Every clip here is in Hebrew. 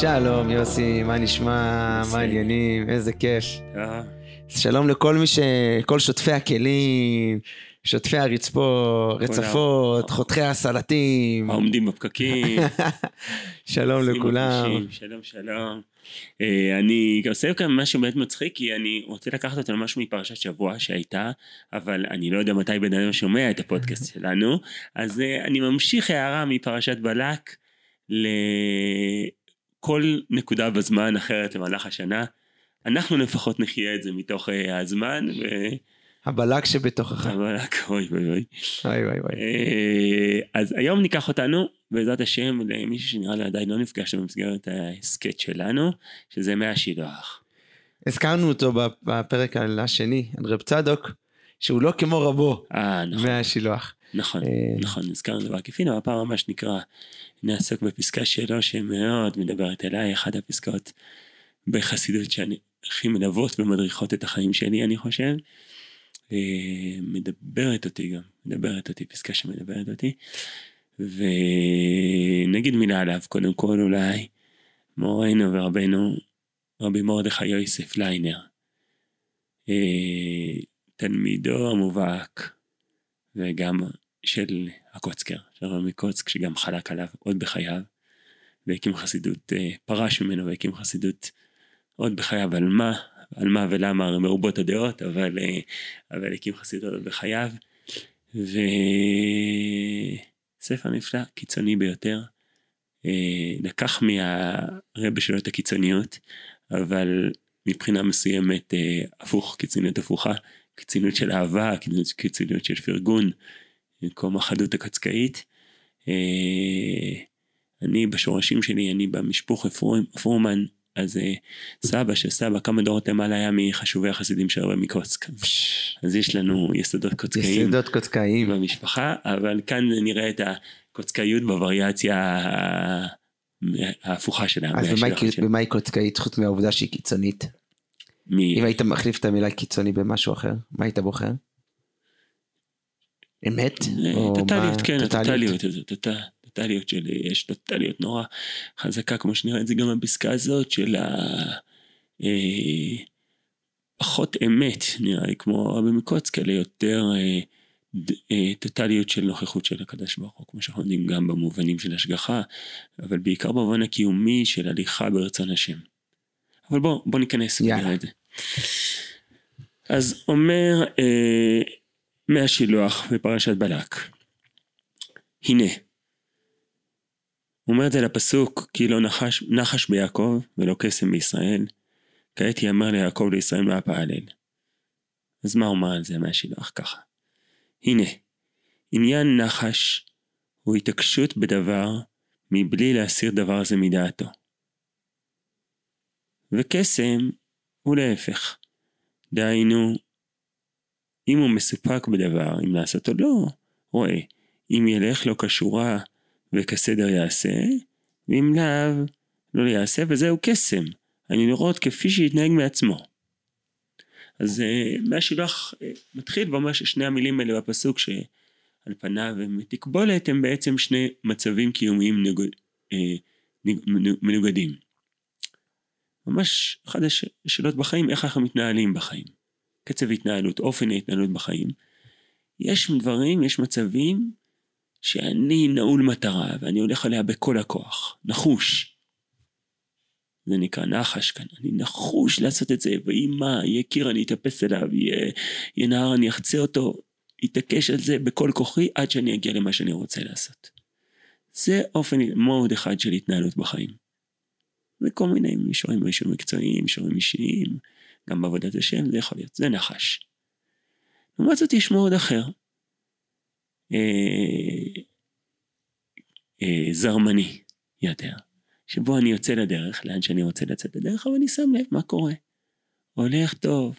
שלום יוסי, מה נשמע, מה העניינים, איזה כיף. שלום לכל מי כל שוטפי הכלים, שוטפי הרצפות, חותכי הסלטים, העומדים בפקקים. שלום לכולם. שלום שלום. אני עושה כאן משהו באמת מצחיק, כי אני רוצה לקחת אותנו משהו מפרשת שבוע שהייתה, אבל אני לא יודע מתי בן אדם שומע את הפודקאסט שלנו, אז אני ממשיך הערה מפרשת בלק לכל נקודה בזמן אחרת למהלך השנה. אנחנו לפחות נחיה את זה מתוך הזמן, הבלק שבתוכך. הבלק, אוי אוי אוי. אוי אוי אוי. אז היום ניקח אותנו, בעזרת השם, למישהו שנראה לי עדיין לא נפגשנו במסגרת הסקט שלנו, שזה מי השילוח. הזכרנו אותו בפרק השני, על רב צדוק, שהוא לא כמו רבו, נכון. מי השילוח. נכון, נכון, הזכרנו דבר כיפין, אבל הפעם ממש נקרא, נעסוק בפסקה שלו, שמאוד מדברת אליי, אחת הפסקאות בחסידות שאני הכי מלוות ומדריכות את החיים שלי, אני חושב. מדברת אותי, פסקה שמדברת אותי, ונגיד מילה עליו, קודם כל אולי, מורנו ורבנו, רבי מרדכי יוסף ליינר, תלמידו המובהק, וגם של הקוצקר, של רבי קוצק, שגם חלק עליו עוד בחייו, והקים חסידות, פרש ממנו והקים חסידות עוד בחייו, על מה ולמה מרובות הדעות, אבל הקים חסידות בחייו, וספר נפלא, קיצוני ביותר, לקח מהרבא שלו את הקיצוניות, אבל מבחינה מסוימת הפוך, קיצוניות הפוכה, קיצוניות של אהבה, קיצוניות של פרגון, במקום החדות הקצקאית. אני בשורשים שלי, אני במשפוך אפרומן, אז סבא שסבא כמה דורות למעלה היה מחשובי החסידים של רבי מקוצק, אז יש לנו יסודות קוצקאים במשפחה, אבל כאן נראה את הקוצקאיות בווריאציה ההפוכה שלה. אז במה היא קוצקאית חוץ מהעובדה שהיא קיצונית? אם היית מחליף את המילה קיצוני במשהו אחר, מה היית בוחר? אמת? טוטליות, כן, הטוטליות הזאת, טוטליות של, יש טוטליות נורא חזקה, כמו שנראה את זה גם בפסקה הזאת, של פחות אמת, נראה לי כמו רבי מקוצק, אלא יותר טוטליות של נוכחות של הקדוש ברוך הוא, כמו שאנחנו יודעים גם במובנים של השגחה, אבל בעיקר במובן הקיומי של הליכה ברצון השם. אבל בוא ניכנס ונראה את זה. אז אומר מי השילוח בפרשת בלק, הנה, הוא אומר את זה לפסוק, כי לא נחש ביעקב ולא קסם בישראל, כעת יאמר ליעקב לישראל מה פעלל. אז מה אומר על זה מי השילוח ככה? הנה, עניין נחש הוא התעקשות בדבר מבלי להסיר דבר זה מדעתו. וקסם הוא להפך, דהיינו, אם הוא מסופק בדבר, אם לעשות או לא, רואה, אם ילך לו כשורה וכסדר יעשה, ואם לאו לא יעשה, וזהו קסם, אני לראות כפי שיתנהג מעצמו. אז מי השילוח מתחיל ואומר ששני המילים האלה בפסוק, שעל פניו מתקבולת, הם בעצם שני מצבים קיומיים מנוגדים. ממש אחת השאלות בחיים, איך אנחנו מתנהלים בחיים. קצב התנהלות, אופן ההתנהלות בחיים. יש דברים, יש מצבים, שאני נעול מטרה, ואני הולך עליה בכל הכוח, נחוש. זה נקרא נחש כאן, אני נחוש לעשות את זה, ואימא, יהיה קיר, אני אתאפס אליו, יהיה נהר, אני אחצה אותו, יתעקש על זה בכל כוחי, עד שאני אגיע למה שאני רוצה לעשות. זה אופן, מוד אחד של התנהלות בחיים. וכל מיני מישורים מקצועיים, מישורים אישיים, גם בעבודת השם, זה יכול להיות, זה נחש. לעומת זאת יש מאוד אחר, זרמני יותר, שבו אני יוצא לדרך, לאן שאני רוצה לצאת לדרך, אבל אני שם לב מה קורה, הולך טוב,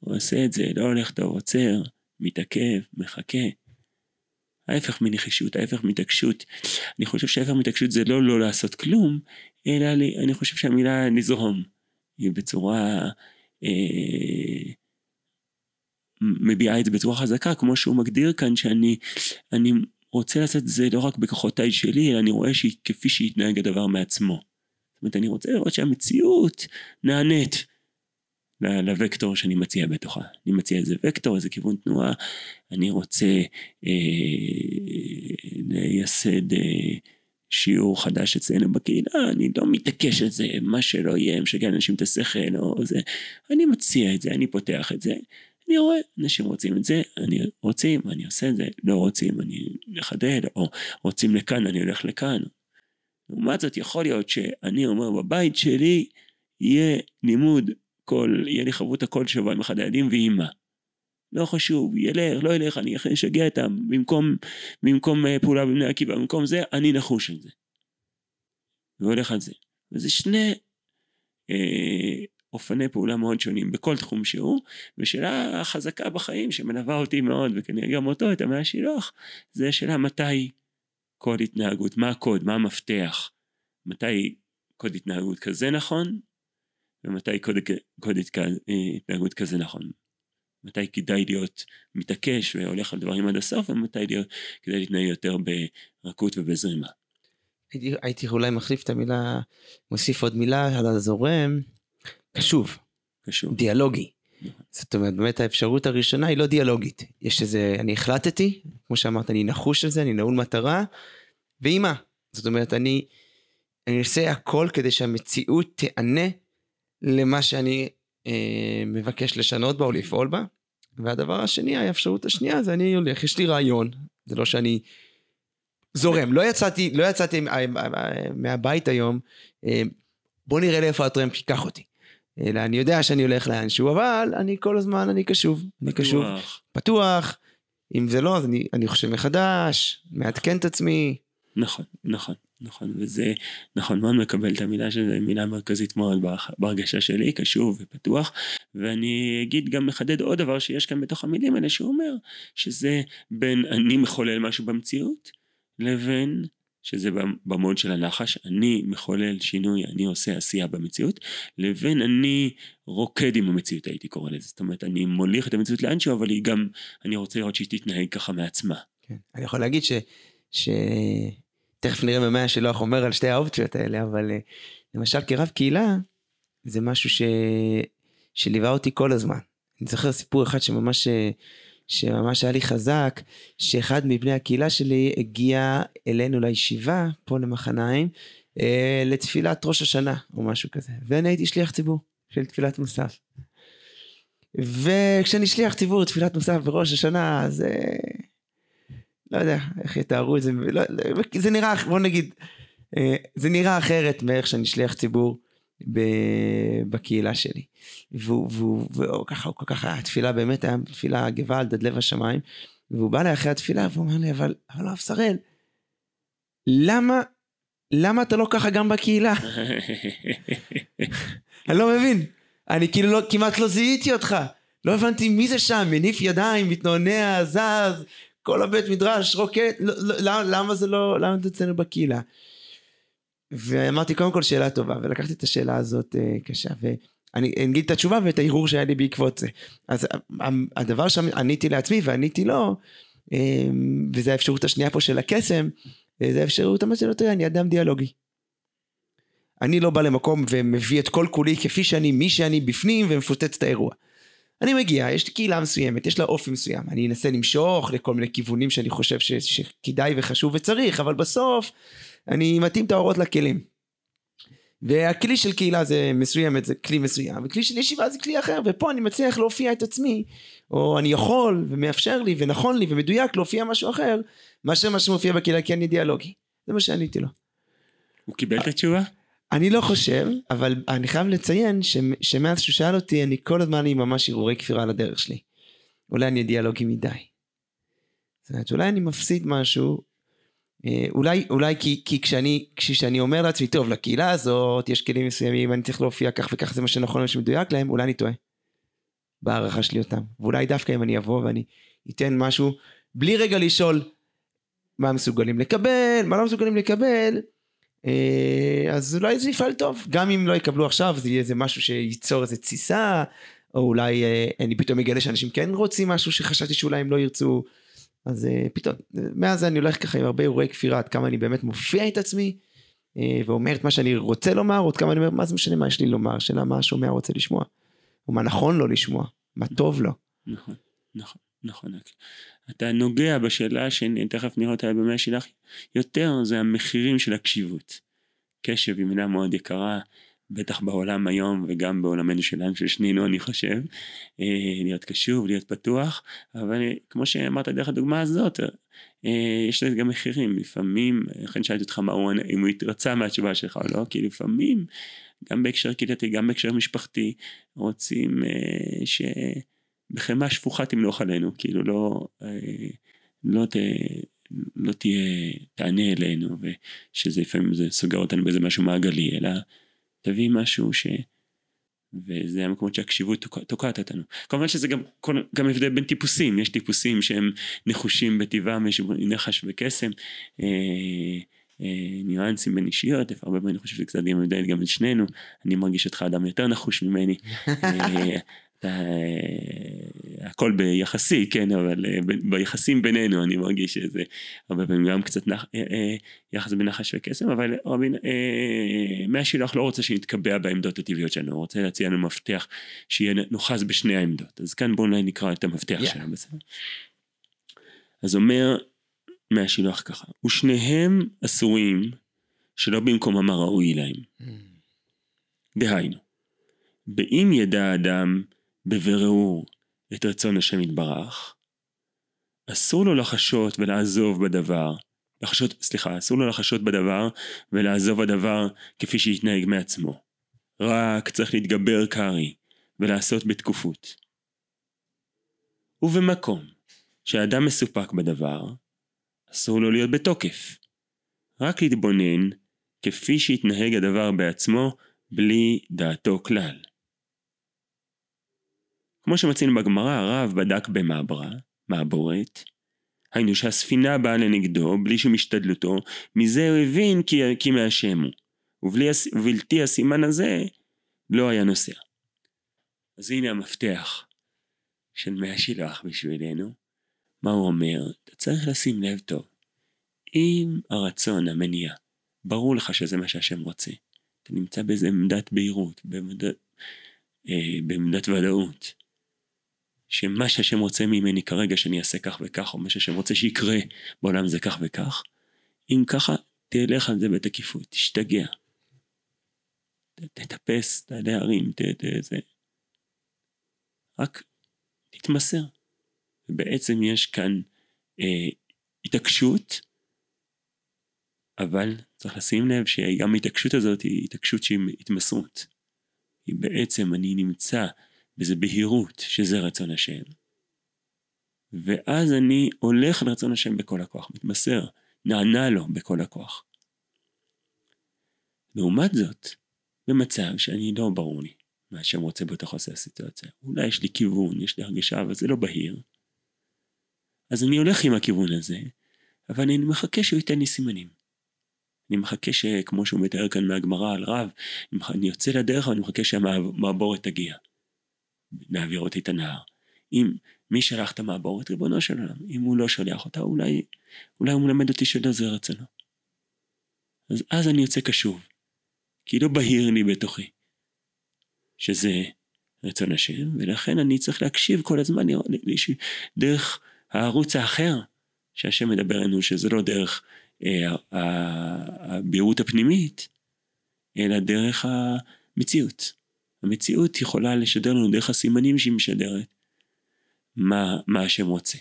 עושה את זה, לא הולך טוב, עוצר, מתעכב, מחכה, ההפך מנחישות, ההפך מתעקשות. אני חושב שההפך מתעקשות זה לא לעשות כלום, אלא אני חושב שהמילה נזרום, היא בצורה מביאה את זה בצורה חזקה, כמו שהוא מגדיר כאן, שאני רוצה לעשות את זה לא רק בכוחותיי שלי, אלא אני רואה שכפי שהתנהג הדבר מעצמו. זאת אומרת, אני רוצה לראות שהמציאות נענית לווקטור שאני מציע בתוכה. אני מציע איזה וקטור, איזה כיוון תנועה, אני רוצה לייסד שיעור חדש אצלנו בקהילה, אני לא מתעקש את זה, מה שלא יהיה, משגע לאנשים את השכל או זה, אני מציע את זה, אני פותח את זה, אני רואה, אנשים רוצים את זה, אני עושה את זה, לא רוצים, אני נחדל, או רוצים לכאן, אני הולך לכאן. לעומת זאת, יכול להיות שאני אומר, בבית שלי יהיה לימוד, יהיה לי חבות הכל שבוע עם אחד הילדים ואימא. לא חשוב, ילך, לא ילך, אני אשגע איתם, במקום פעולה במני עקיבא, במקום זה, אני נחוש על זה. והולך על זה. וזה שני אופני פעולה מאוד שונים, בכל תחום שהוא, ושאלה חזקה בחיים, שמלווה אותי מאוד, וכנראה גם אותו, את המי השילוח, זה שאלה מתי קוד התנהגות, מה הקוד, מה המפתח, מתי קוד התנהגות כזה נכון, ומתי קוד התנהגות כזה נכון. מתי כדאי להיות מתעקש והולך על דברים עד הסוף, ומתי כדאי להתנהג יותר ברכות ובזרימה. הייתי אולי מחליף את המילה, מוסיף עוד מילה על הזורם, קשוב, דיאלוגי. זאת אומרת, באמת האפשרות הראשונה היא לא דיאלוגית. יש איזה, אני החלטתי, כמו שאמרת, אני נחוש על זה, אני נעול מטרה, ואימא, זאת אומרת, אני עושה הכל כדי שהמציאות תענה למה שאני מבקש לשנות בה או לפעול בה. והדבר השני, האפשרות השנייה, זה אני הולך, יש לי רעיון, זה לא שאני זורם, לא יצאתי מהבית היום, בוא נראה לאיפה הטרמפ ייקח אותי, אלא אני יודע שאני הולך לאנשהו, אבל אני כל הזמן, אני קשוב, פתוח, אם זה לא, אז אני חושב מחדש, מעדכן את עצמי. נכון, נכון. נכון, וזה, נכון, מאוד מקבל את המילה שזה מילה מרכזית מאוד בהרגשה שלי, קשוב ופתוח, ואני אגיד גם מחדד עוד דבר שיש כאן בתוך המילים האלה, שהוא אומר שזה בין אני מחולל משהו במציאות, לבין שזה במוד של הנחש, אני מחולל שינוי, אני עושה עשייה במציאות, לבין אני רוקד עם המציאות, הייתי קורא לזה, זאת אומרת, אני מוליך את המציאות לאנשהו, אבל היא גם, אני רוצה לראות שהיא תתנהג ככה מעצמה. כן, אני יכול להגיד תכף נראה במי השילוח אומר על שתי האופציות האלה, אבל למשל כרב קהילה, זה משהו שליווה אותי כל הזמן. אני זוכר סיפור אחד שממש היה לי חזק, שאחד מבני הקהילה שלי הגיע אלינו לישיבה, פה למחניים, לתפילת ראש השנה או משהו כזה. ואני הייתי שליח ציבור של תפילת מוסף. וכשאני שליח ציבור לתפילת מוסף בראש השנה, אז לא יודע, איך יתארו את זה, זה נראה, בוא נגיד, זה נראה אחרת מאיך שאני שליח ציבור בקהילה שלי, וככה, התפילה באמת היה תפילה גבוהה על דד לב השמיים, והוא בא לי אחרי התפילה, והוא אומר לי, אבל הרב שראל, למה אתה לא ככה גם בקהילה? אני לא מבין, אני כאילו כמעט לא זיהיתי אותך, לא הבנתי מי זה שם, מניף ידיים, מתנונע, זז, כל הבית מדרש, רוקט, למה זה לא, למה זה אצלנו בקהילה? ואמרתי, קודם כל שאלה טובה, ולקחתי את השאלה הזאת קשה, ואני אגיד את התשובה ואת העירור שהיה לי בעקבות זה. אז הדבר שעניתי לעצמי ועניתי לו, וזו האפשרות השנייה פה של הקסם, זו האפשרות, אמרתי לו, תראה, אני אדם דיאלוגי. אני לא בא למקום ומביא את כל כולי כפי שאני, מי שאני בפנים, ומפוצץ את האירוע. אני מגיע, יש לי קהילה מסוימת, יש לה אופי מסוים, אני אנסה למשוך לכל מיני כיוונים שאני חושב שכדאי וחשוב וצריך, אבל בסוף אני מתאים את האורות לכלים. והכלי של קהילה זה מסוימת, זה כלי מסוים, וכלי של ישיבה זה כלי אחר, ופה אני מצליח להופיע את עצמי, או אני יכול ומאפשר לי ונכון לי ומדויק להופיע משהו אחר, מאשר מה שמופיע בקהילה, כי אני דיאלוגי. זה מה שעניתי לו. הוא קיבל את התשובה? אני לא חושב, אבל אני חייב לציין שמאז שהוא שאל אותי, אני כל הזמן אני ממש עירורי כפירה על הדרך שלי. אולי אני דיאלוגי מדי. זאת אומרת, אולי אני מפסיד משהו, אולי כי כשאני אומר לעצמי, טוב, לקהילה הזאת יש כלים מסוימים, אני צריך להופיע כך וכך, זה מה שנכון ושמדויק להם, אולי אני טועה. בהערכה שלי אותם. ואולי דווקא אם אני אבוא ואני אתן משהו, בלי רגע לשאול, מה מסוגלים לקבל, מה לא מסוגלים לקבל, אז אולי זה יפעל טוב, גם אם לא יקבלו עכשיו, זה יהיה איזה משהו שייצור איזה ציסה, או אולי אני פתאום אגלה שאנשים כן רוצים משהו שחשבתי שאולי הם לא ירצו, אז פתאום, מאז אני הולך ככה עם הרבה אירועי כפירה, עד כמה אני באמת מופיע את עצמי, ואומר את מה שאני רוצה לומר, עוד כמה אני אומר, מה זה משנה מה יש לי לומר, שאלה מה השומע רוצה לשמוע, ומה נכון לו לשמוע, מה טוב לו. נכון, נכון, נכון. אתה נוגע בשאלה שתכף נראה אותה במי השילוח, יותר זה המחירים של הקשיבות. קשב היא מילה מאוד יקרה, בטח בעולם היום, וגם בעולמנו שלנו, של שנינו אני חושב, להיות קשוב, להיות פתוח, אבל כמו שאמרת דרך הדוגמה הזאת, יש לזה גם מחירים, לפעמים, לכן שאלתי אותך מה הוא, אם הוא התרצה מהתשובה שלך או לא, כי לפעמים, גם בהקשר קהילתי, גם בהקשר משפחתי, רוצים שבחמה שפוכה תמלוך עלינו, כאילו לא תענה אלינו, ושזה לפעמים זה סוגר אותנו באיזה משהו מעגלי, אלא תביא משהו וזה המקומות שהקשיבות תוקעת אותנו. כמובן שזה גם הבדל בין טיפוסים, יש טיפוסים שהם נחושים בטבעם, יש נחש וקסם, ניואנסים בין אישיות, הרבה פעמים אני חושב שזה קצת גם הבדל גם בין שנינו, אני מרגיש אותך אדם יותר נחוש ממני, הכל ביחסי, כן, אבל ביחסים בינינו אני מרגיש שזה הרבה פעמים גם קצת יחס בנחש וקסם, אבל מי השילוח לא רוצה שנתקבע בעמדות הטבעיות שלנו, הוא רוצה להציע לנו מפתח שיהיה נוחס בשני העמדות, אז כאן בואו נקרא את המפתח שלנו. אז אומר מי השילוח ככה, ושניהם אסורים שלא במקום אמר ראוי להם, דהיינו באם ידע אדם בבירור את רצון השם יתברך, אסור לו לחשות ולעזוב בדבר, אסור לו לחשות בדבר ולעזוב הדבר כפי שיתנהג מעצמו, רק צריך להתגבר קרי ולעשות בתקופות. ובמקום שהאדם מסופק בדבר, אסור לו להיות בתוקף, רק להתבונן כפי שיתנהג הדבר בעצמו בלי דעתו כלל. כמו שמצינו בגמרא, הרב בדק במעברה, מעבורת, היינו שהספינה באה לנגדו, בלי שמשתדלותו, מזה הוא הבין כי מהשם הוא, ובלתי הסימן הזה, לא היה נוסע. אז הנה המפתח, של מי השילוח בשבילנו, מה הוא אומר? אתה צריך לשים לב טוב, אם הרצון המניע, ברור לך שזה מה שהשם רוצה, אתה נמצא באיזה עמדת בהירות, בעמדת ודאות, שמה שהשם רוצה ממני כרגע שאני אעשה כך וכך, או מה שהשם רוצה שיקרה בעולם זה כך וכך, אם ככה תלך על זה בתקיפות, תשתגע, תטפס, תעלה הרים, רק תתמסר. ובעצם יש כאן התעקשות, אבל צריך לשים לב שגם ההתעקשות הזאת היא התעקשות שהיא התמסרות, היא בעצם אני נמצא בזה בהירות שזה רצון השם, ואז אני הולך לרצון השם בכל הכוח, מתמסר, נענה לו בכל הכוח. לעומת זאת, במצב שאני לא ברור לי מה השם רוצה בתוך הסיטואציה, אולי יש לי כיוון, יש לי הרגישה, אבל זה לא בהיר, אז אני הולך עם הכיוון הזה, אבל אני מחכה שהוא ייתן לי סימנים, אני מחכה שכמו שהוא מתאר כאן מהגמרא על רב, אני יוצא לדרך ואני מחכה שהמעבורת תגיע, נעביר אותי את הנהר. אם מי שלח את המעבורת, ריבונו של עולם, אם הוא לא שולח אותה, אולי הוא מלמד אותי שלא זה רצונו. אז אני יוצא קשוב, כי לא בהיר לי בתוכי, שזה רצון השם, ולכן אני צריך להקשיב כל הזמן, דרך הערוץ האחר, שהשם מדבר לנו שזה לא דרך הבירות הפנימית, אלא דרך המציאות. המציאות יכולה לשדר לנו דרך הסימנים שהיא משדרת, מה השם רוצה.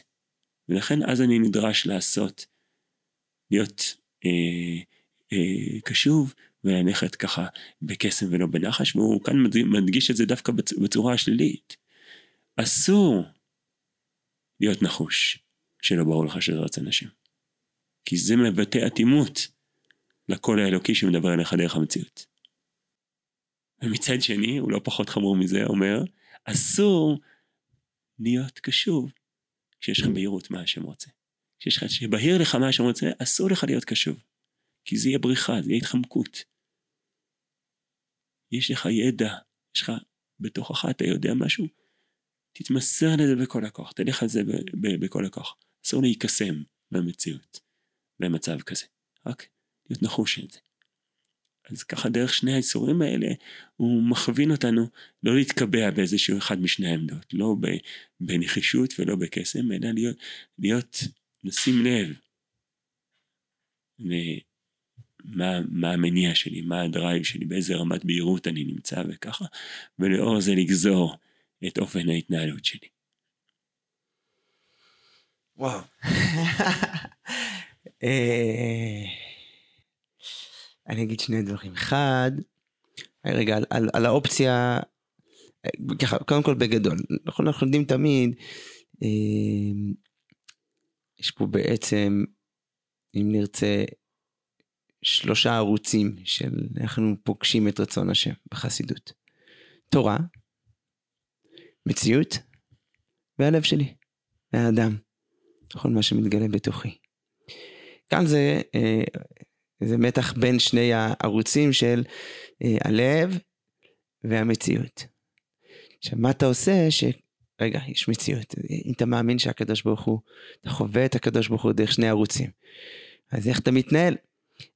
ולכן אז אני נדרש לעשות, להיות קשוב, וללכת ככה בקסם ולא בנחש, והוא כאן מדגיש את זה דווקא בצורה השלילית. אסור להיות נחוש, שלא ברור לך שזה רצון השם. כי זה מבטא אטימות לקול האלוקי שמדבר אליך דרך המציאות. ומצד שני, הוא לא פחות חמור מזה, אומר, אסור להיות קשוב כשיש לך בהירות מה השם רוצה. כשבהיר לך מה השם רוצה, אסור לך להיות קשוב. כי זה יהיה בריחה, זה יהיה התחמקות. יש לך ידע, יש לך בתוכך, אתה יודע משהו, תתמסר לזה בכל הכוח, תלך על זה בכל הכוח. אסור להיקסם במציאות. במצב כזה, רק להיות נחוש את זה. אז ככה דרך שני האיסורים האלה, הוא מכווין אותנו לא להתקבע באיזשהו אחד משני העמדות, לא בנחישות ולא בקסם, אלא להיות נשים לב, מה המניע שלי, מה הדרייב שלי, באיזה רמת בהירות אני נמצא וככה, ולאור זה לגזור את אופן ההתנהלות שלי. וואו. אני אגיד שני דברים. אחד, רגע, על האופציה, ככה, קודם כל בגדול, אנחנו יודעים תמיד, יש פה בעצם, אם נרצה, שלושה ערוצים של אנחנו פוגשים את רצון השם בחסידות. תורה, מציאות, והלב שלי, והאדם. כל מה שמתגלה בתוכי. כאן זה מתח בין שני הערוצים של הלב והמציאות. עכשיו מה אתה עושה רגע, יש מציאות. אם אתה מאמין שהקדוש ברוך הוא, אתה חווה את הקדוש ברוך הוא דרך שני ערוצים. אז איך אתה מתנהל?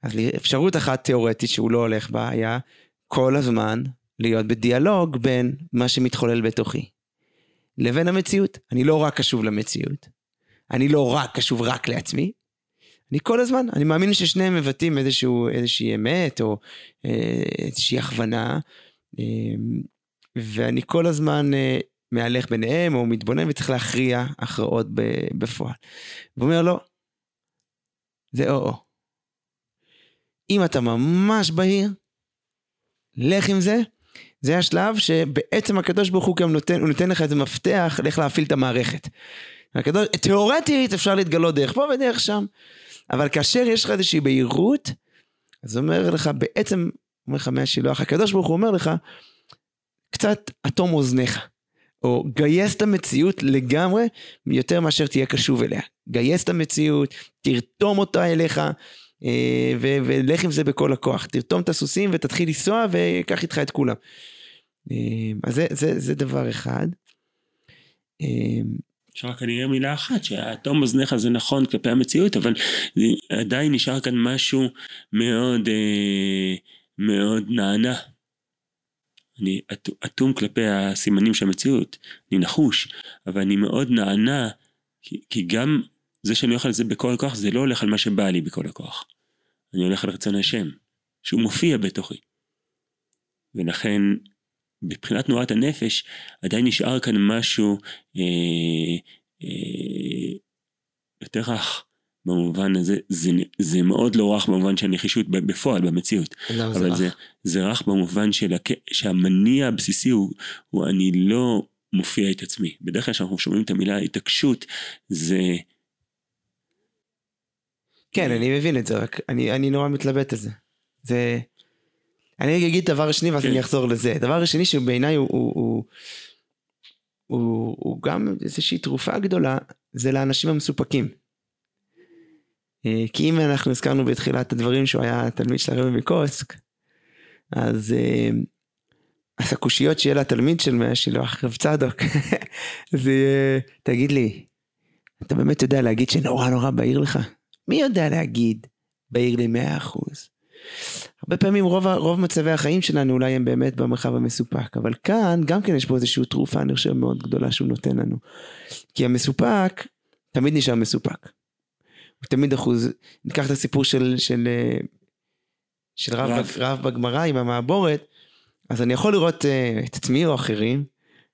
אז אפשרות אחת תיאורטית שהוא לא הולך בה, היה כל הזמן להיות בדיאלוג בין מה שמתחולל בתוכי, לבין המציאות. אני לא רק קשוב למציאות, אני לא רק קשוב רק לעצמי, אני כל הזמן, אני מאמין ששניהם מבטאים איזושהי אמת, או איזושהי הכוונה, ואני כל הזמן מהלך ביניהם, או מתבונן, וצריך להכריע הכרעות בפועל. והוא אומר לו, זה או. אם אתה ממש בהיר, לך עם זה, זה השלב שבעצם הקדוש ברוך הוא גם נותן, הוא נותן לך איזה מפתח, לך להפעיל את המערכת. תיאורטית אפשר להתגלות דרך פה ודרך שם, אבל כאשר יש לך איזושהי בהירות, אז אומר לך, בעצם אומר לך מי השילוח, הקדוש ברוך הוא אומר לך, קצת אטום אוזניך, או גייס את המציאות לגמרי, יותר מאשר תהיה קשוב אליה. גייס את המציאות, תרתום אותה אליך, ולך עם זה בכל הכוח, תרתום את הסוסים ותתחיל לנסוע וקח איתך את כולם. אז זה דבר אחד. אפשר כנראה מילה אחת, שהאטום אוזניך זה נכון כלפי המציאות, אבל עדיין נשאר כאן משהו מאוד מאוד נענה. אני אטום כלפי הסימנים של המציאות, אני נחוש, אבל אני מאוד נענה, כי גם זה שאני הולך על זה בכל הכוח, זה לא הולך על מה שבא לי בכל הכוח. אני הולך על רצון השם, שהוא מופיע בתוכי. ולכן, בבחינת תנועת הנפש, עדיין נשאר כאן משהו יותר רך, במובן הזה, זה מאוד לא רך במובן של נחישות בפועל, במציאות. אבל זה רך במובן שהמניע הבסיסי הוא אני לא מופיע את עצמי. בדרך כלל שאנחנו שומעים את המילה התעקשות, זה כן, אני מבין את זה, רק אני נורא מתלבט את זה. זה אני אגיד דבר שני, ואז אני אחזור לזה. דבר השני שבעיניי הוא גם איזושהי תרופה גדולה, זה לאנשים המסופקים. כי אם אנחנו הזכרנו בתחילת הדברים, שהוא היה תלמיד של הרב מקוצק, אז הקושיות שיהיה לתלמיד של מי השילוח, רב צדוק, אז תגיד לי, אתה באמת יודע להגיד שנורא נורא בהיר לך? מי יודע להגיד, בהיר לי 100%. הרבה פעמים רוב מצבי החיים שלנו אולי הם באמת במרחב המסופק, אבל כאן גם כן יש פה איזושהי תרופה, אני חושב מאוד גדולה שהוא נותן לנו, כי המסופק תמיד נשאר מסופק, הוא תמיד אחוז. ניקח את הסיפור של רב בגמרא עם המעבורת, אז אני יכול לראות את עצמי או אחרים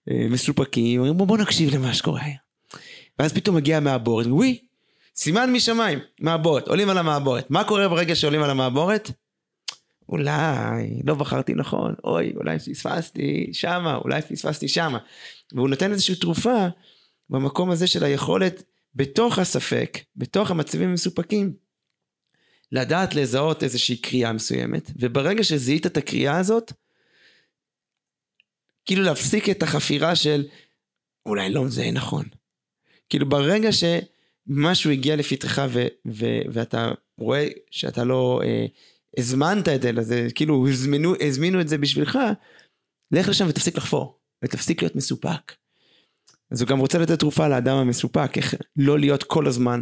מסופקים, אומרים בוא נקשיב למה שקורה, ואז פתאום מגיע המעבורת, וואי, סימן משמיים, מעבורת, עולים על המעבורת. מה קורה ברגע שעולים על המעבורת? אולי לא בחרתי נכון, אוי, אולי פספסתי שמה, אולי פספסתי שמה. והוא נותן איזושהי תרופה במקום הזה של היכולת, בתוך הספק, בתוך המצבים המסופקים, לדעת לזהות איזושהי קריאה מסוימת, וברגע שזיהית את הקריאה הזאת, כאילו להפסיק את החפירה של, אולי לא זה נכון. כאילו ברגע ש משהו הגיע לפתחה ואתה רואה שאתה לא הזמנת את זה, אז כאילו הזמינו את זה בשבילך, לך לשם ותפסיק לחפור, ותפסיק להיות מסופק. אז הוא גם רוצה לתת תרופה לאדם המסופק, איך לא להיות כל הזמן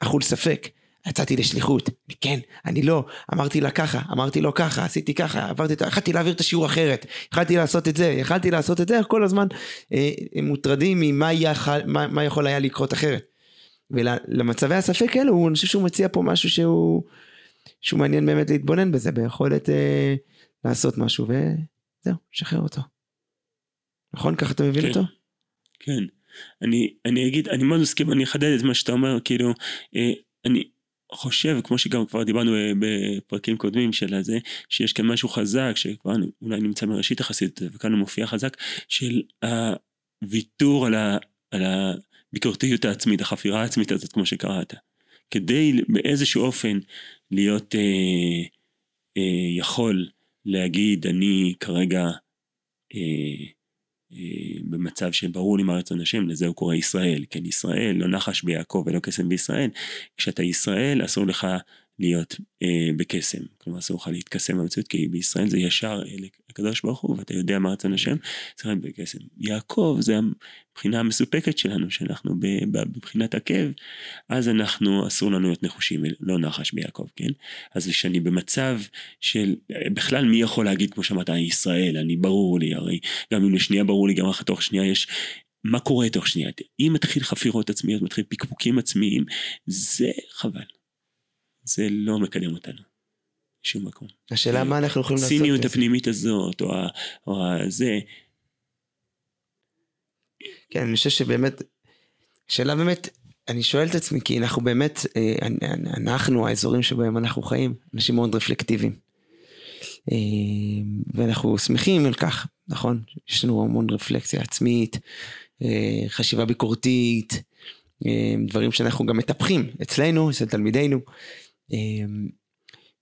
אכול ספק, יצאתי לשליחות, כן, אני לא, אמרתי לה ככה, אמרתי לו ככה, עשיתי ככה, יכלתי להעביר את השיעור אחרת, יכלתי לעשות את זה, יכלתי לעשות את זה, כל הזמן הם מוטרדים ממה יכול היה לקרות אחרת. ולמצבי הספק אלו, אני חושב שהוא מציע פה משהו שהוא מעניין באמת להתבונן בזה, ביכולת לעשות משהו, וזהו, שחרר אותו. נכון? ככה אתה מבין אותו? כן, אני אגיד, אני מאוד מסכים, אני אחדד את מה שאתה אומר, כאילו, אני חושב, כמו שגם כבר דיברנו בפרקים קודמים של הזה, שיש כאן משהו חזק, שכבר אולי נמצא מראשית החסידות, וכאן הוא מופיע חזק, של הוויתור על הביקורתיות העצמית, החפירה העצמית הזאת, כמו שקראת. כדי באיזשהו אופן להיות יכול להגיד, אני כרגע במצב שברור לי מה רצון השם, לזה הוא קורא ישראל, כן, ישראל, לא נחש ביעקב ולא קסם בישראל. כשאתה ישראל, אסור לך להיות בקסם, כלומר אסור לך להתקסם במציאות, כי בישראל זה ישר לקדוש ברוך הוא, ואתה יודע מה רצון השם, צריך להיות בקסם. יעקב זה הבחינה המסופקת שלנו, שאנחנו בבחינת עקב, אז אנחנו, אסור לנו להיות נחושים, לא נחש ביעקב, כן? אז כשאני במצב של, בכלל מי יכול להגיד כמו שמעת, ישראל, אני ברור לי, הרי גם אם לשנייה ברור לי, גם אחת תוך שנייה יש, מה קורה תוך שנייה? אם מתחיל חפירות עצמיות, מתחיל פיקפוקים עצמיים, זה חבל. זה לא מקדם אותנו, שום מקום. השאלה מה אנחנו יכולים לעשות? הציניות הפנימית הזאת, או זה. כן, אני חושב שבאמת, שאלה באמת, אני שואל את עצמי, כי אנחנו באמת, האזורים שבהם אנחנו חיים, אנשים מאוד רפלקטיביים. ואנחנו שמחים על כך, נכון? יש לנו המון רפלקציה עצמית, חשיבה ביקורתית, דברים שאנחנו גם מטפחים אצלנו, אצל תלמידינו.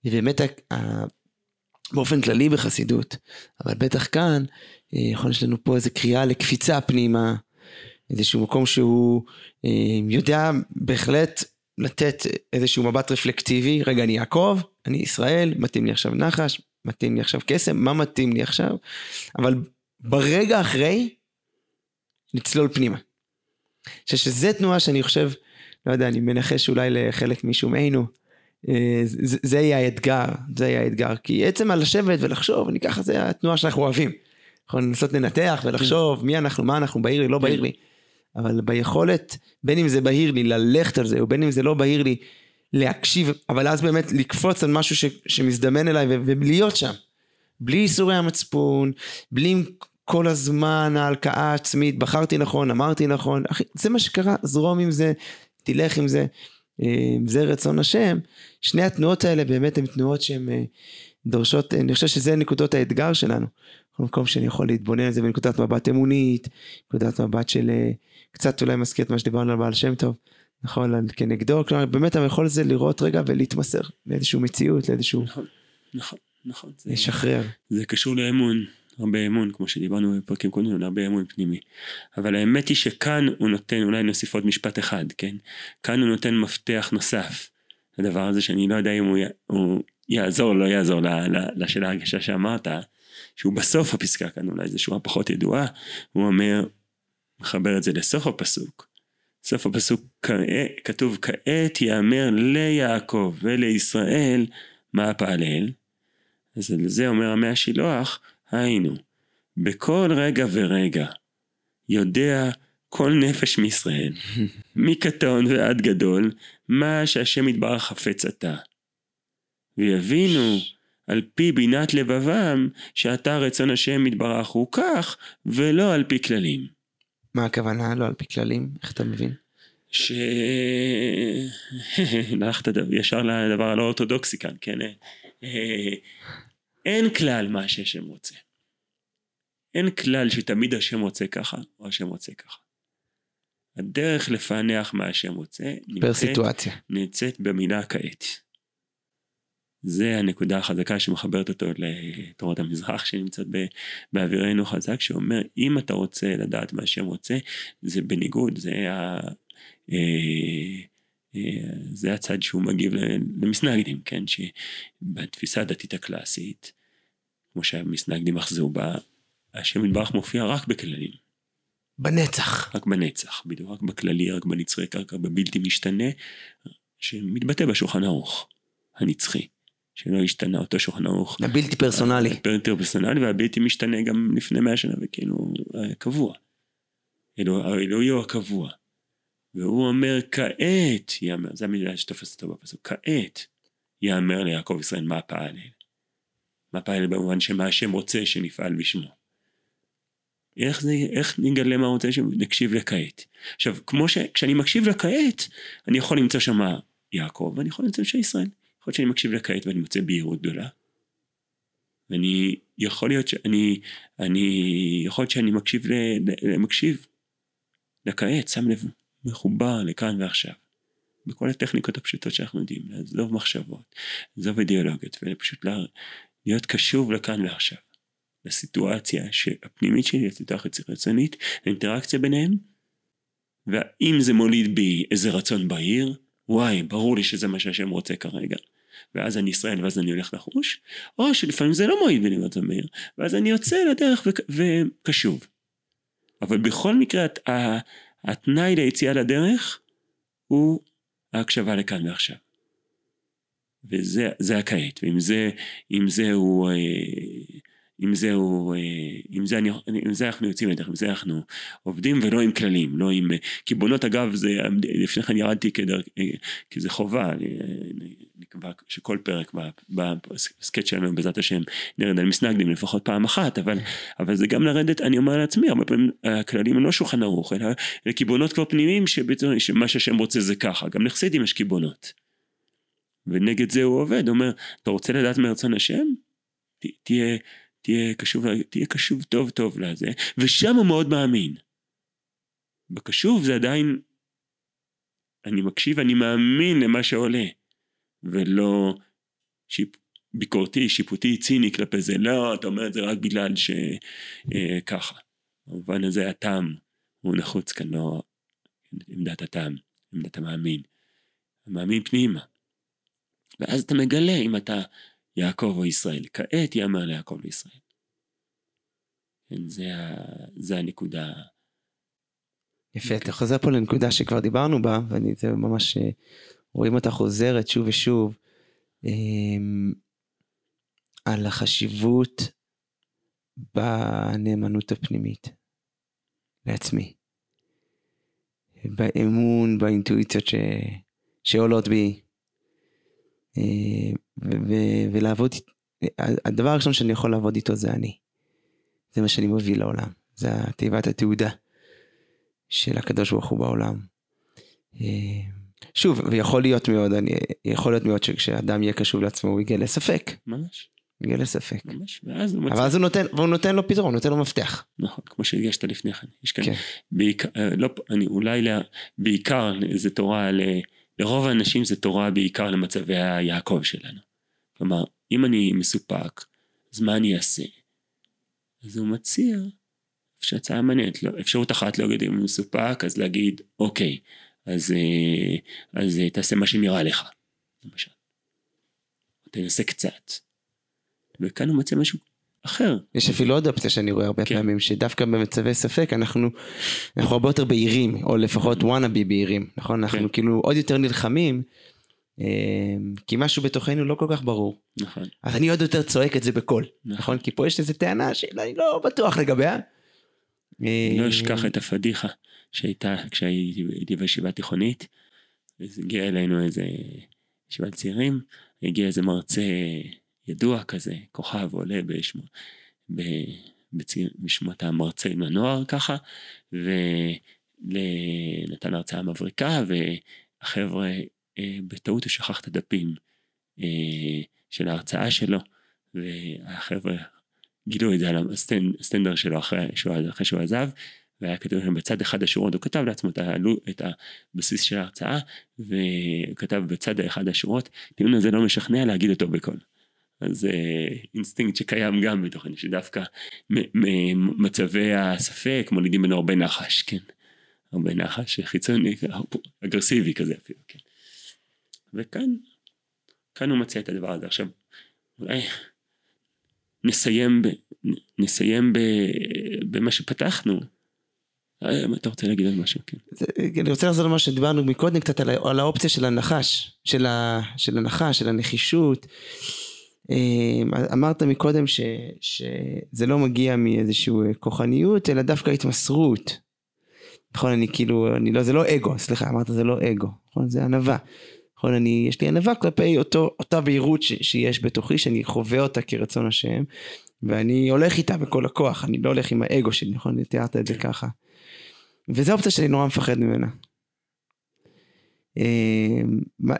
באמת באופן כללי בחסידות, אבל בטח כאן יכול יש לנו פה איזו קריאה לקפיצה פנימה, איזשהו מקום שהוא יודע בהחלט לתת איזשהו מבט רפלקטיבי, רגע אני יעקב, אני ישראל, מתאים לי עכשיו נחש, מתאים לי עכשיו קסם, מה מתאים לי עכשיו, אבל ברגע אחרי נצלול פנימה. שזו תנועה שאני חושב, לא יודע, אני מנחש אולי לחלק משומעינו, זה יהיה האתגר, זה יהיה האתגר, כי עצם על לשבת ולחשוב, אני ככה, זה התנועה שאנחנו אוהבים, אנחנו ננסות לנתח ולחשוב, מי אנחנו, מה אנחנו, בהיר לי, לא בהיר לי, אבל ביכולת, בין אם זה בהיר לי ללכת על זה, ובין אם זה לא בהיר לי להקשיב, אבל אז באמת לקפוץ על משהו שמזדמן אליי, ולהיות שם, בלי איסורי המצפון, בלי כל הזמן ההלקאה עצמית, בחרתי נכון, אמרתי נכון, זה מה שקרה, זרום עם זה, תלך עם זה, זה רצון השם. שני התנועות האלה באמת הן תנועות שהן דורשות, אני חושב שזה נקודות האתגר שלנו, במקום שאני יכול להתבונן על זה בנקודת מבט אמונית, נקודת מבט של, קצת אולי מזכיר את מה שדיברנו על בעל שם טוב, נכון, על כנגדו, כלומר באמת אבל יכול זה לראות רגע ולהתמסר לאיזשהו מציאות, לאיזשהו... נכון, לשחרר. זה קשור לאמון. הרבה אמון, כמו שדיברנו בפרקים קודמים, הרבה אמון פנימי. אבל האמת היא שכאן הוא נותן, אולי נוסיף עוד משפט אחד, כן? כאן הוא נותן מפתח נוסף. הדבר הזה שאני לא יודע אם הוא יעזור, לא יעזור לשאלה הרגשה שאמרת, שהוא בסוף הפסקה כאן, אולי זו שורה פחות ידועה, הוא אומר, מחבר את זה לסוף הפסוק. סוף הפסוק כתוב, כעת יאמר ליעקב ולישראל, מה פעלל? אז על זה אומר המי השילוח, היינו, בכל רגע ורגע, יודע כל נפש מישראל, מקטון ועד גדול, מה שהשם יתברך חפץ אתה. ויבינו, על פי בינת לבבם, שאתה רצון השם יתברך הוא כך, ולא על פי כללים. מה הכוונה? לא על פי כללים? איך אתה מבין? הלכת ישר לדבר הלא אורתודוקסי כאן, כן? אין כלל מה שהשם רוצה. אין כלל שתמיד השם רוצה ככה, או השם רוצה ככה. הדרך לפענח מה השם רוצה, נמצאת במילה כעת. זה הנקודה החזקה שמחברת אותו לתורת המזרח, שנמצאת באווירנו חזק, שאומר, אם אתה רוצה לדעת מה השם רוצה, זה בניגוד, זה הצד שהוא מגיב למסנגדים, כן? שבתפיסה הדתית הקלאסית, כמו שהמסנגדים אחזו בה, השם יתברך מופיע רק בכללים. בנצח. רק בנצח, בדיוק, רק בכללי, רק בנצחי, רק בבלתי משתנה, שמתבטא בשולחן ערוך הנצחי, שלא השתנה, אותו שולחן ערוך. הבלתי פרסונלי. הבלתי פרסונלי, והבלתי משתנה גם לפני 100 שנה, וכאילו קבוע. אלוהי הוא הקבוע. והוא אומר, כעת, יאמר, זה המילה שתופסת אותו בפסוק, כעת, יאמר ליעקב ישראל, מה פעל? מה פעל במובן שמה השם רוצה שנפעל בשמו. איך נגלה מה רוצה שנקשיב לכעת? עכשיו, כמו שכשאני מקשיב לכעת, אני יכול למצוא שמה יעקב, ואני יכול למצוא שישראל. יכול להיות שאני מקשיב לכעת ואני מוצא בהירות גדולה. ואני יכול להיות שאני מקשיב לכעת, שם לב, מחובר לכאן ועכשיו. בכל הטכניקות הפשוטות שאנחנו יודעים, לעזוב מחשבות, לעזוב אידיאולוגיות, ופשוט להיות קשוב לכאן ועכשיו. לסיטואציה הפנימית שלי, הסיטואציה רצונית, האינטראקציה ביניהם, ואם זה מוליד בי איזה רצון בהיר, וואי, ברור לי שזה מה שהשם רוצה כרגע, ואז אני ישראל, ואז אני הולך לחוש, או שלפעמים זה לא מועיד בלי רצון בהיר, ואז אני יוצא לדרך וקשוב. אבל בכל מקרה, התנאי ליציאה לדרך, הוא ההקשבה לכאן ועכשיו. וזה הכעת, ואם זה אנחנו יוצאים לדרך, אם זה אנחנו עובדים ולא עם כללים, לא עם קיבונות. אגב, לפני כן ירדתי כי זה חובה, נקבע שכל פרק בסקט שלנו בעזרת השם נרד על מסנגדים לפחות פעם אחת, אבל זה גם לרדת, אני אומר לעצמי, הרבה פעמים הכללים לא שולחן ערוך, אלא קיבונות כבר פנימיים, שמה שהשם רוצה זה ככה, גם לחסידים יש קיבונות, ונגד זה הוא עובד, אומר, אתה רוצה לדעת מרצון השם? תהיה קשוב טוב טוב לזה, ושם הוא מאוד מאמין. בקשוב זה עדיין, אני מקשיב, אני מאמין למה שעולה, ולא ביקורתי, שיפוטי, ציני כלפי זה, לא, אתה אומר את זה רק בגלל שככה. במובן הזה הטעם, הוא נחוץ כאן, לא עמדת הטעם, עמדת המאמין. המאמין פנימה. ואז אתה מגלה אם אתה יעקב או ישראל, כעת יאמר ליעקב לישראל. זה הנקודה. יפה, אתה חוזר פה לנקודה שכבר דיברנו בה, ואני זה ממש רואים אותה חוזרת שוב ושוב, על החשיבות בנאמנות הפנימית, לעצמי. באמון, באינטואיציות שעולות בי, ולעבוד, הדבר הראשון שאני יכול לעבוד איתו זה אני, זה מה שאני מביא לעולם, זה תיבת התעודה של הקדוש ברוך הוא בעולם. שוב, ויכול להיות מאוד, שכשאדם יהיה קשוב לעצמו הוא יגיע לספק, ממש יגיע לספק, אבל אז הוא נותן לו פתרון, נותן לו מפתח. נכון, כמו שהגשת לפני כן, יש כאן אולי בעיקר זה תורה ל... לרוב האנשים זה תורה בעיקר למצבי היעקב שלנו. כלומר, אם אני מסופק, אז מה אני אעשה? אז הוא מציע, שהצעה מנית, לא, אפשרות אחת להגיד, אם אני מסופק, אז להגיד, אוקיי, אז תעשה מה שנראה לך, למשל. תנסה קצת. וכאן הוא מציע משהו אחר. יש אפילו עוד אופציה שאני רואה הרבה פעמים, שדווקא במצבי ספק אנחנו הרבה יותר בהירים, או לפחות וואנאבי בהירים, נכון? אנחנו כאילו עוד יותר נלחמים, כי משהו בתוכנו לא כל כך ברור. נכון. אז אני עוד יותר צועק את זה בקול, נכון? כי פה יש איזו טענה שאני לא בטוח לגביה. לא אשכח את הפדיחה שהייתה, כשהייתי בישיבה תיכונית, הגיע אלינו איזה ישיבת צעירים, הגיע איזה מרצה ידוע כזה, כוכב עולה בשמות המרצה עם הנוער ככה, ונתן הרצאה מבריקה, והחבר'ה בטעות הוא שכח את הדפים של ההרצאה שלו, והחבר'ה גילו את זה על הסטנדר שלו אחרי שהוא עזב, והיה כתוב שם בצד אחד השורות, הוא כתב לעצמו את הבסיס של ההרצאה, וכתב בצד אחד השורות, תראו, זה לא משכנע להגיד אותו בכל. אז זה אינסטינקט שקיים גם בתוכנו, שדווקא מצבי הספק מולידים בנו הרבה נחש, כן? הרבה נחש חיצוני, אגרסיבי כזה אפילו, כן? וכאן הוא מציע את הדבר הזה. עכשיו, אולי נסיים במה שפתחנו, אתה רוצה להגיד על משהו? אני רוצה להחזור למה שדיברנו מקודם קצת על האופציה של הנחש, של הנחש, של הנחישות. אמרת מקודם שזה לא מגיע מאיזשהו כוחניות, אלא דווקא התמסרות. נכון, אני כאילו, זה לא אגו, סליחה, אמרת זה לא אגו, נכון, זה ענווה. נכון, יש לי ענווה כלפי אותה בהירות שיש בתוכי, שאני חווה אותה כרצון השם, ואני הולך איתה בכל הכוח, אני לא הולך עם האגו שלי, נכון, תיארת את זה ככה. וזו האופציה שאני נורא מפחד ממנה.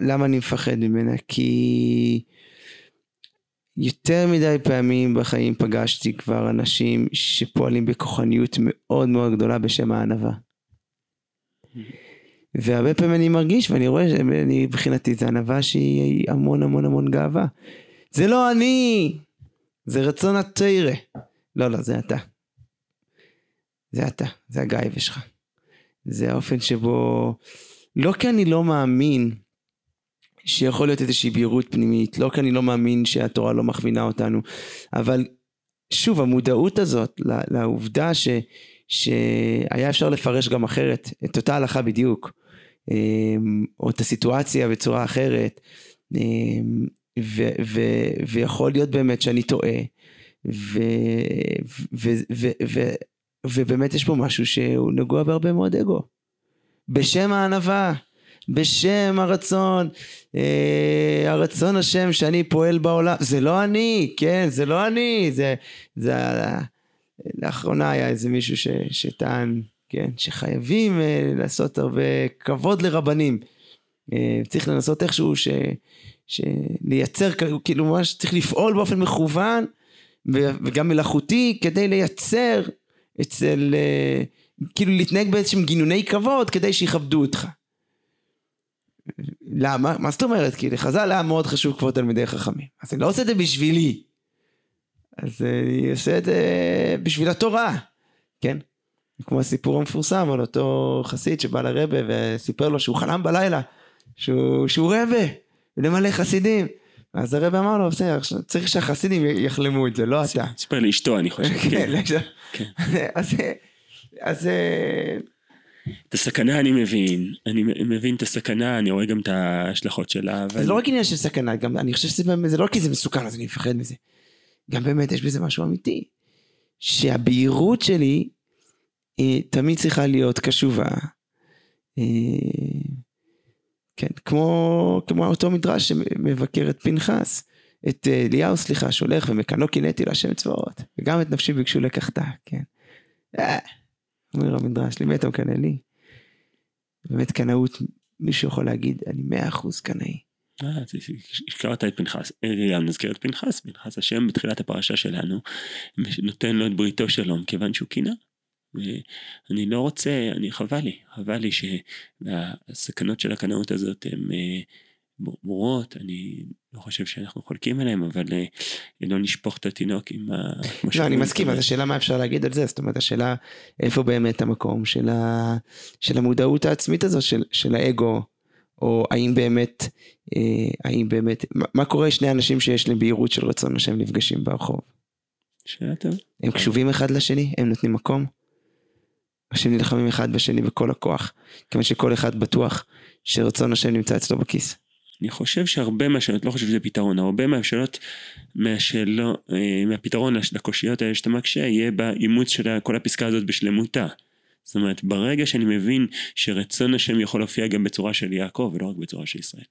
למה אני מפחד ממנה? כי יותר מדי פעמים בחיים פגשתי כבר אנשים שפועלים בכוחניות מאוד מאוד גדולה בשם הענווה. והרבה פעמים אני מרגיש ואני רואה שבחינתי זה ענווה שהיא המון המון המון גאווה. זה לא אני, זה רצון התורה. לא, לא, זה אתה. זה אתה, זה הגאיבה שלך. זה האופן שבו, לא כי אני לא מאמין שיכול להיות איזושהי בהירות פנימית, לא כי אני לא מאמין שהתורה לא מכווינה אותנו, אבל שוב, המודעות הזאת, לעובדה שהיה אפשר לפרש גם אחרת, את אותה הלכה בדיוק, או את הסיטואציה בצורה אחרת, ויכול להיות באמת שאני טועה, ובאמת יש פה משהו שהוא נגוע בהרבה מאוד אגו. בשם הענווה, בשם הרצון, הרצון השם שאני פועל בעולם, זה לא אני, כן, זה לא אני, זה לאחרונה היה איזה מישהו שטען, כן, שחייבים לעשות הרבה כבוד לרבנים, צריך לנסות איכשהו לייצר, כאילו ממש צריך לפעול באופן מכוון, וגם מלאכותי, כדי לייצר, אצל, כאילו להתנהג באיזשהם גינוני כבוד כדי שיכבדו אותך. למה? מה זאת אומרת? כי לחז"ל היה מאוד חשוב כבוד תלמידי חכמים. אז אני לא עושה את זה בשבילי. אז אני עושה את זה בשביל התורה. כן? כמו הסיפור המפורסם על אותו חסיד שבא לרבה וסיפר לו שהוא חלם בלילה. שהוא רבה. למלא חסידים. אז הרבה אמר לו, צריך שהחסידים יחלמו את זה, לא אתה. ספר לאשתו, אני חושב. כן, אז את הסכנה אני מבין. אני מבין את הסכנה, אני רואה גם את ההשלכות שלה. זה לא רק עניין של סכנה, אני חושב שזה לא כי זה מסוכן, אז אני מפחד מזה. גם באמת יש בזה משהו אמיתי. שהבהירות שלי תמיד צריכה להיות קשובה. כן, כמו אותו מדרש שמבקר את פנחס, את אליהו, סליחה, שהולך ומקנו קינאתי להשם צבאות, וגם את נפשי ביקשו לקחתה, כן. אומר המדרש, למי אתה מקנא לי? באמת קנאות, מישהו יכול להגיד, אני 100% קנאי. הזכרת את פנחס, נזכיר את פנחס, פנחס השם בתחילת הפרשה שלנו, נותן לו את בריתו שלום, כיוון שהוא קינא. ואני לא רוצה, חבל לי שהסכנות של הקנאות הזאת הן ברורות, אני לא חושב שאנחנו חולקים עליהם, אבל לא נשפוך את התינוק עם ה... לא, אני מסכים, אז השאלה מה אפשר להגיד על זה, זאת אומרת, השאלה איפה באמת המקום של המודעות העצמית הזאת, של האגו, או האם באמת, מה קורה שני אנשים שיש להם בהירות של רצון השם נפגשים ברחוב? הם קשובים אחד לשני, הם נותנים מקום, השם נלחמים אחד בשני בכל הכוח, כיוון שכל אחד בטוח שרצון השם נמצא אצלו בכיס. אני חושב שהרבה מהשאלות, לא חושב שזה פתרון, הרבה מהשאלות, מהפתרון לקושיות האלה שאתה מקשה, יהיה באימוץ של כל הפסקה הזאת בשלמותה. זאת אומרת, ברגע שאני מבין שרצון השם יכול להופיע גם בצורה של יעקב, ולא רק בצורה של ישראל,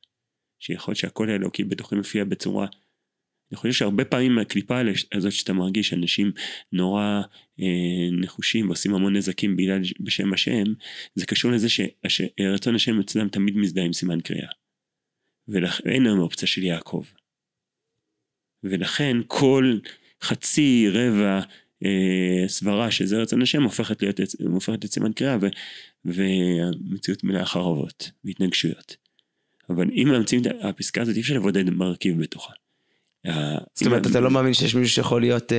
שיכול שהכל האלוקי בתוכי מופיע בצורה, אני חושב שהרבה פעמים מהקליפה הזאת שאתה מרגיש אנשים נורא נחושים ועושים המון נזקים בגלל בשם השם, זה קשור לזה שרצון השם אצלם תמיד מזדהה עם סימן קריאה. ולכן הם האופציה של יעקב. ולכן כל חצי רבע סברה שזה רצון השם הופכת לסימן קריאה ומציאות מלאה חרבות והתנגשויות. אבל אם ממציאים את הפסקה הזאת אי אפשר לבודד מרכיב בתוכה. זאת אומרת, אתה לא מאמין שיש מישהו שיכול להיות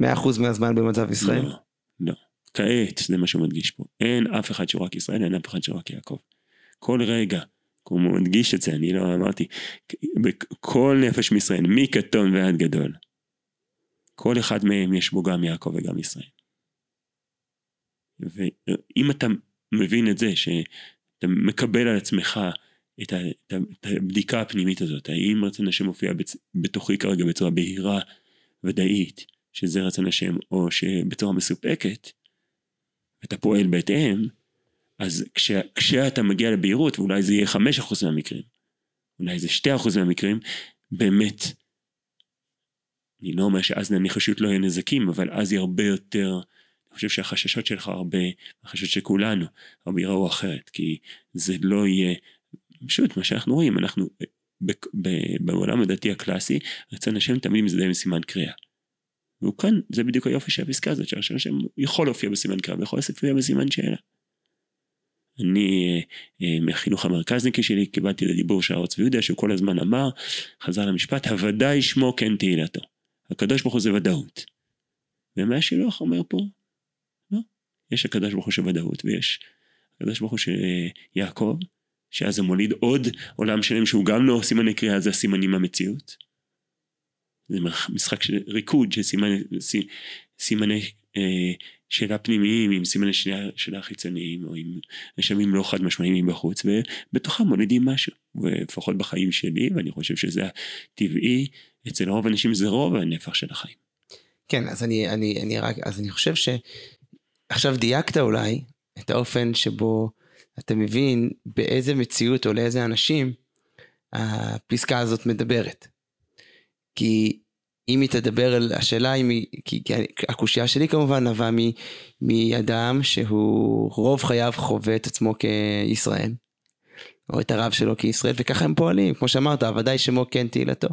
100% מהזמן במצב ישראל? לא, לא. כעת, זה מה שמדגיש פה. אין אף אחד שהוא רק ישראל, אין אף אחד שהוא רק יעקב. כל רגע, כמו מדגיש את זה, אני לא אמרתי, כל נפש מישראל, מקטון ועד גדול, כל אחד מהם יש בו גם יעקב וגם ישראל. ואם אתה מבין את זה, שאתה מקבל על עצמך את הבדיקה הפנימית הזאת, האם רצון השם מופיע בתוכי כרגע בצורה בהירה ודאית, שזה רצון השם, או שבצורה מסופקת, אתה פועל בהתאם, אז כשאתה מגיע לבהירות, ואולי זה יהיה 5% מהמקרים, אולי זה 2% מהמקרים, באמת, אני לא אומר שאז לניחושות לא יהיו נזקים, אבל אז היא הרבה יותר, אני חושב שהחששות שלך הרבה, החששות של כולנו, הרבה יראו אחרת, כי זה לא יהיה, פשוט מה שאנחנו רואים, אנחנו, בעולם הדתי הקלאסי, רצון השם תמיד מזדהה מסימן קריאה, וכאן זה בדיוק היופי שהפסקה הזאת, שהרצון השם יכול להופיע בסימן קריאה, ויכול להופיע בסימן שאלה. אני מהחינוך המרכזניקי שלי קיבלתי לדיבור שהרב צבי יהודה שהוא כל הזמן אמר, חזר למשפט, הוודאי שמו כן תהילתו, הקדוש ברוך הוא זה ודאות. ומי השילוח אומר פה, לא, יש הקדוש ברוך הוא שוודאות, ויש הקדוש ברוך הוא של יעקב, שאז המוליד עוד עולם שלם שהוא גם לא סימני קריאה, זה הסימנים המציאות, זה משחק של ריקוד של סימני שאלה פנימיים, עם סימן השאלה החיצוניים, או עם רשמים לא חד משמעיים בחוץ, ובתוכם מולידים משהו, ולפחות בחיים שלי, ואני חושב שזה הטבעי, אצל רוב האנשים זה רוב הנפח של החיים. כן, אז אני חושב שעכשיו דייקת אולי, את האופן שבו אתה מבין, באיזה מציאות או לאיזה אנשים, הפסקה הזאת מדברת. כי אם היא תדבר על השאלה, כי הקושייה שלי כמובן נבע מאדם שהוא רוב חייו חווה את עצמו כישראל, או את הרב שלו כישראל, וככה הם פועלים, כמו שאמרת, ודאי שמו כן תהילתו.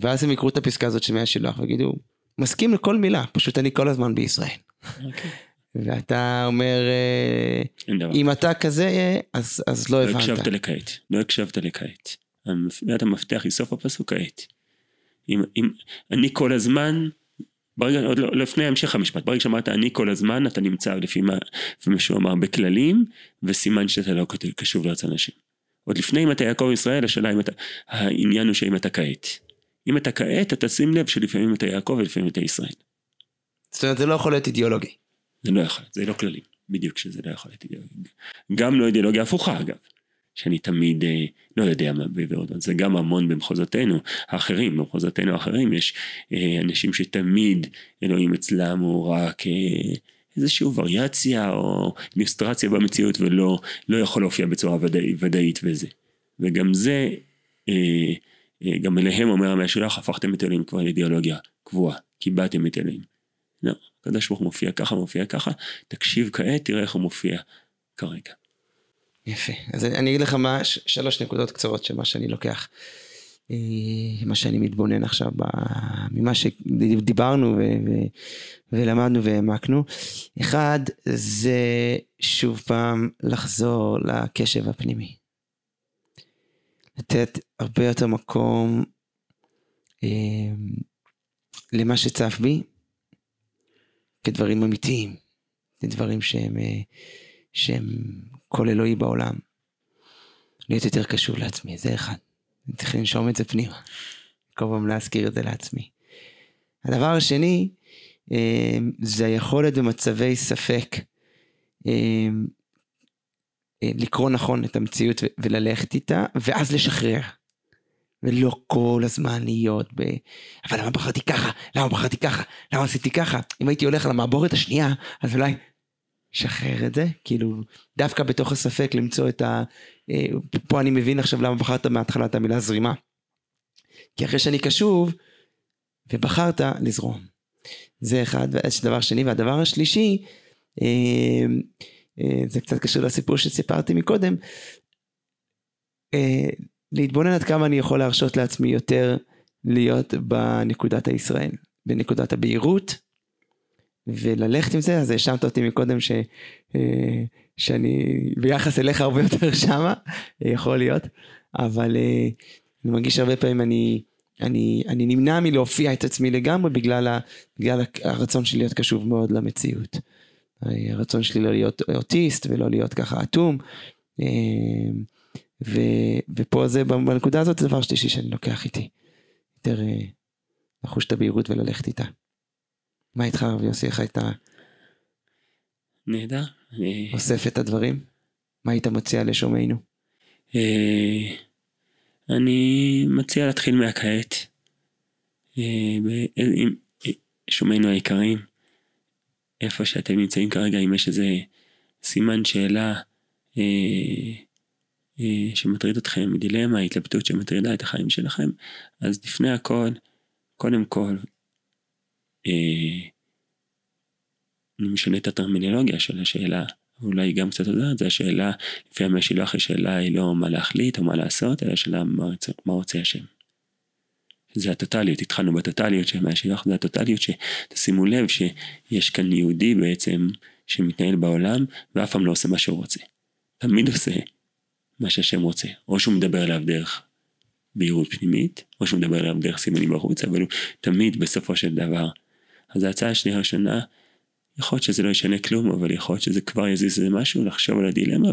ואז הם יקרו את הפסקה הזאת של מי השילוח, וגידו, מסכים לכל מילה, פשוט אני כל הזמן בישראל. ואתה אומר, אם אתה כזה, אז לא הבנת. לא הקשבת לכעת, לא הקשבת לכעת. ואתה מפתח היא סוף הפסוק כעת. אם אני כל הזמן, ברגע, עוד לפני המשך המשפט, ברגע שאמרת אני כל הזמן, אתה נמצא לפי מה שהוא אמר בכללים, וסימן שאתה לא קשוב לרצון השם. עוד לפני אם אתה יעקב ישראל, השאלה אם אתה, העניין הוא שאם אתה כעת. אם אתה כעת, אתה שים לב שלפעמים אתה יעקב ולפעמים אתה ישראל. זאת אומרת, זה לא יכול להיות אידיאולוגי. זה לא יכול, זה לא כללים, בדיוק שזה לא יכול להיות אידיאולוגי. גם לא אידיאולוגיה הפוכה אגב. שאני תמיד לא יודע מה בעברות, זה גם המון במחוזותינו האחרים, במחוזותינו האחרים יש אנשים שתמיד אלוהים אצלם הוא רק איזשהו וריאציה או איליוסטרציה במציאות ולא יכול להופיע בצורה ודאית וזה. וגם זה, גם אליהם אומר מי השילוח, הפכתם את אלוהים כבר לאידיאולוגיה קבועה, קיבלתם את אלוהים. לא, הקדוש ברוך הוא מופיע ככה, מופיע ככה, תקשיב כעת, תראה איך הוא מופיע כרגע. יפה, אז אני אגיד לך מה, 3 נקודות קצרות של מה שאני לוקח, מה שאני מתבונן עכשיו, ממה שדיברנו ולמדנו והעמקנו. 1, זה שוב פעם לחזור לקשב הפנימי. לתת הרבה יותר מקום למה שצף בי, כדברים אמיתיים, כדברים שהם כל אלוהי בעולם. להיות יותר קשוב לעצמי, זה אחד. אני צריך לנשום את זה פנימה. כל פעם להזכיר את זה לעצמי. הדבר השני, זה היכולת במצבי ספק, לקרוא נכון את המציאות וללכת איתה, ואז לשחרר. ולא כל הזמן להיות אבל למה בחרתי ככה? למה בחרתי ככה? למה עשיתי ככה? אם הייתי הולך למעבורת השנייה, אז אולי שחרר את זה, כאילו דווקא בתוך הספק למצוא את פה אני מבין עכשיו למה בחרת מההתחלה את המילה זרימה, כי אחרי שאני קשוב ובחרת לזרום, זה אחד. דבר שני, והדבר השלישי, זה קצת קשור לסיפור שסיפרתי מקודם, להתבונן עד כמה אני יכול להרשות לעצמי יותר להיות בנקודת הישראל, בנקודת הבהירות, וללכת עם זה. אז השמת אותי מקודם שאני ביחס אליך הרבה יותר שמה, יכול להיות, אבל אני מרגיש הרבה פעמים אני נמנע מלהופיע את עצמי לגמרי, בגלל הרצון שלי להיות קשוב מאוד למציאות, הרצון שלי לא להיות אוטיסט ולא להיות ככה אטום, ופה זה בנקודה הזאת זה דבר שלישי שאני לוקח איתי, יותר לחוש את הבהירות וללכת איתה. מה איתך רב יוסי, איך הייתה נהדר. אוסף את הדברים? מה היית מציע לשומעינו? אני מציע להתחיל מהכעת, שומעינו העיקרים, איפה שאתם נמצאים כרגע, אם יש איזה סימן שאלה שמטריד אתכם, דילמה, התלבטות שמטרידה את החיים שלכם, אז לפני הכל, קודם כל, אני משנה את הטרמינולוגיה של השאלה, אולי גם קצת יודעת, זה השאלה, לפי המי השילוח, השאלה היא לא מה להחליט או מה לעשות, אלא השאלה מה רוצה השם. זה הטוטליות, התחלנו בטוטליות של מי השילוח, זה הטוטליות שתשימו לב שיש כאן יהודי בעצם שמתנהל בעולם, ואף פעם לא עושה מה שהוא רוצה. תמיד עושה מה שהשם רוצה, או שהוא מדבר עליו דרך בהירות פנימית, או שהוא מדבר עליו דרך סימנים בחוץ, אבל הוא תמיד בסופו של דבר. אז ההצעה השנייה הראשונה, יכול להיות שזה לא ישנה כלום, אבל יכול להיות שזה כבר יזיז איזה משהו, לחשוב על הדילמה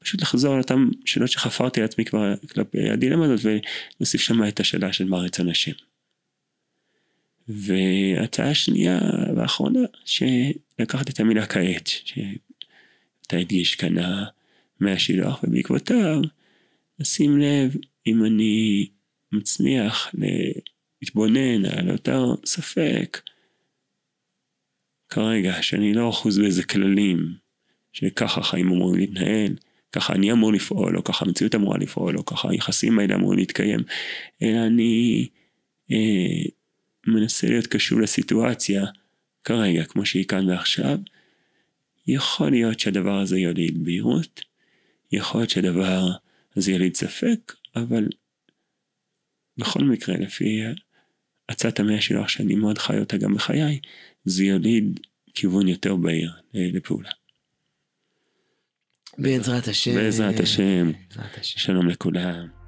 ופשוט לחזור על אותם שאלות שחפרתי לעצמי כבר כלפי הדילמה הזאת, ונוסיף שם את השאלה של מה רצון השם. וההצעה השנייה והאחרונה, שלקחת את המילה כעת, שאתה הדגיש כאן מי השילוח, ובעקבותיו, לשים לב אם אני מצליח להתבונן על אותו ספק, כרגע שאני לא אחוז באיזה כללים, שככה חיים אמורים להתנהל, ככה אני אמור לפעול, או ככה המציאות אמורה לפעול, או ככה היחסים האלה אמורים להתקיים, אלא אני מנסה להיות קשור לסיטואציה, כרגע כמו שהיא כאן ועכשיו, יכול להיות שהדבר הזה יוליד בהירות, יכול להיות שהדבר הזה יוליד ספק, אבל בכל מקרה, לפי הצעת המי השילוח שאני מאוד חי אותה גם בחיי, זה יוליד כיוון יותר בהיר לפעולה. בעזרת השם. בעזרת השם. שלום לכולם.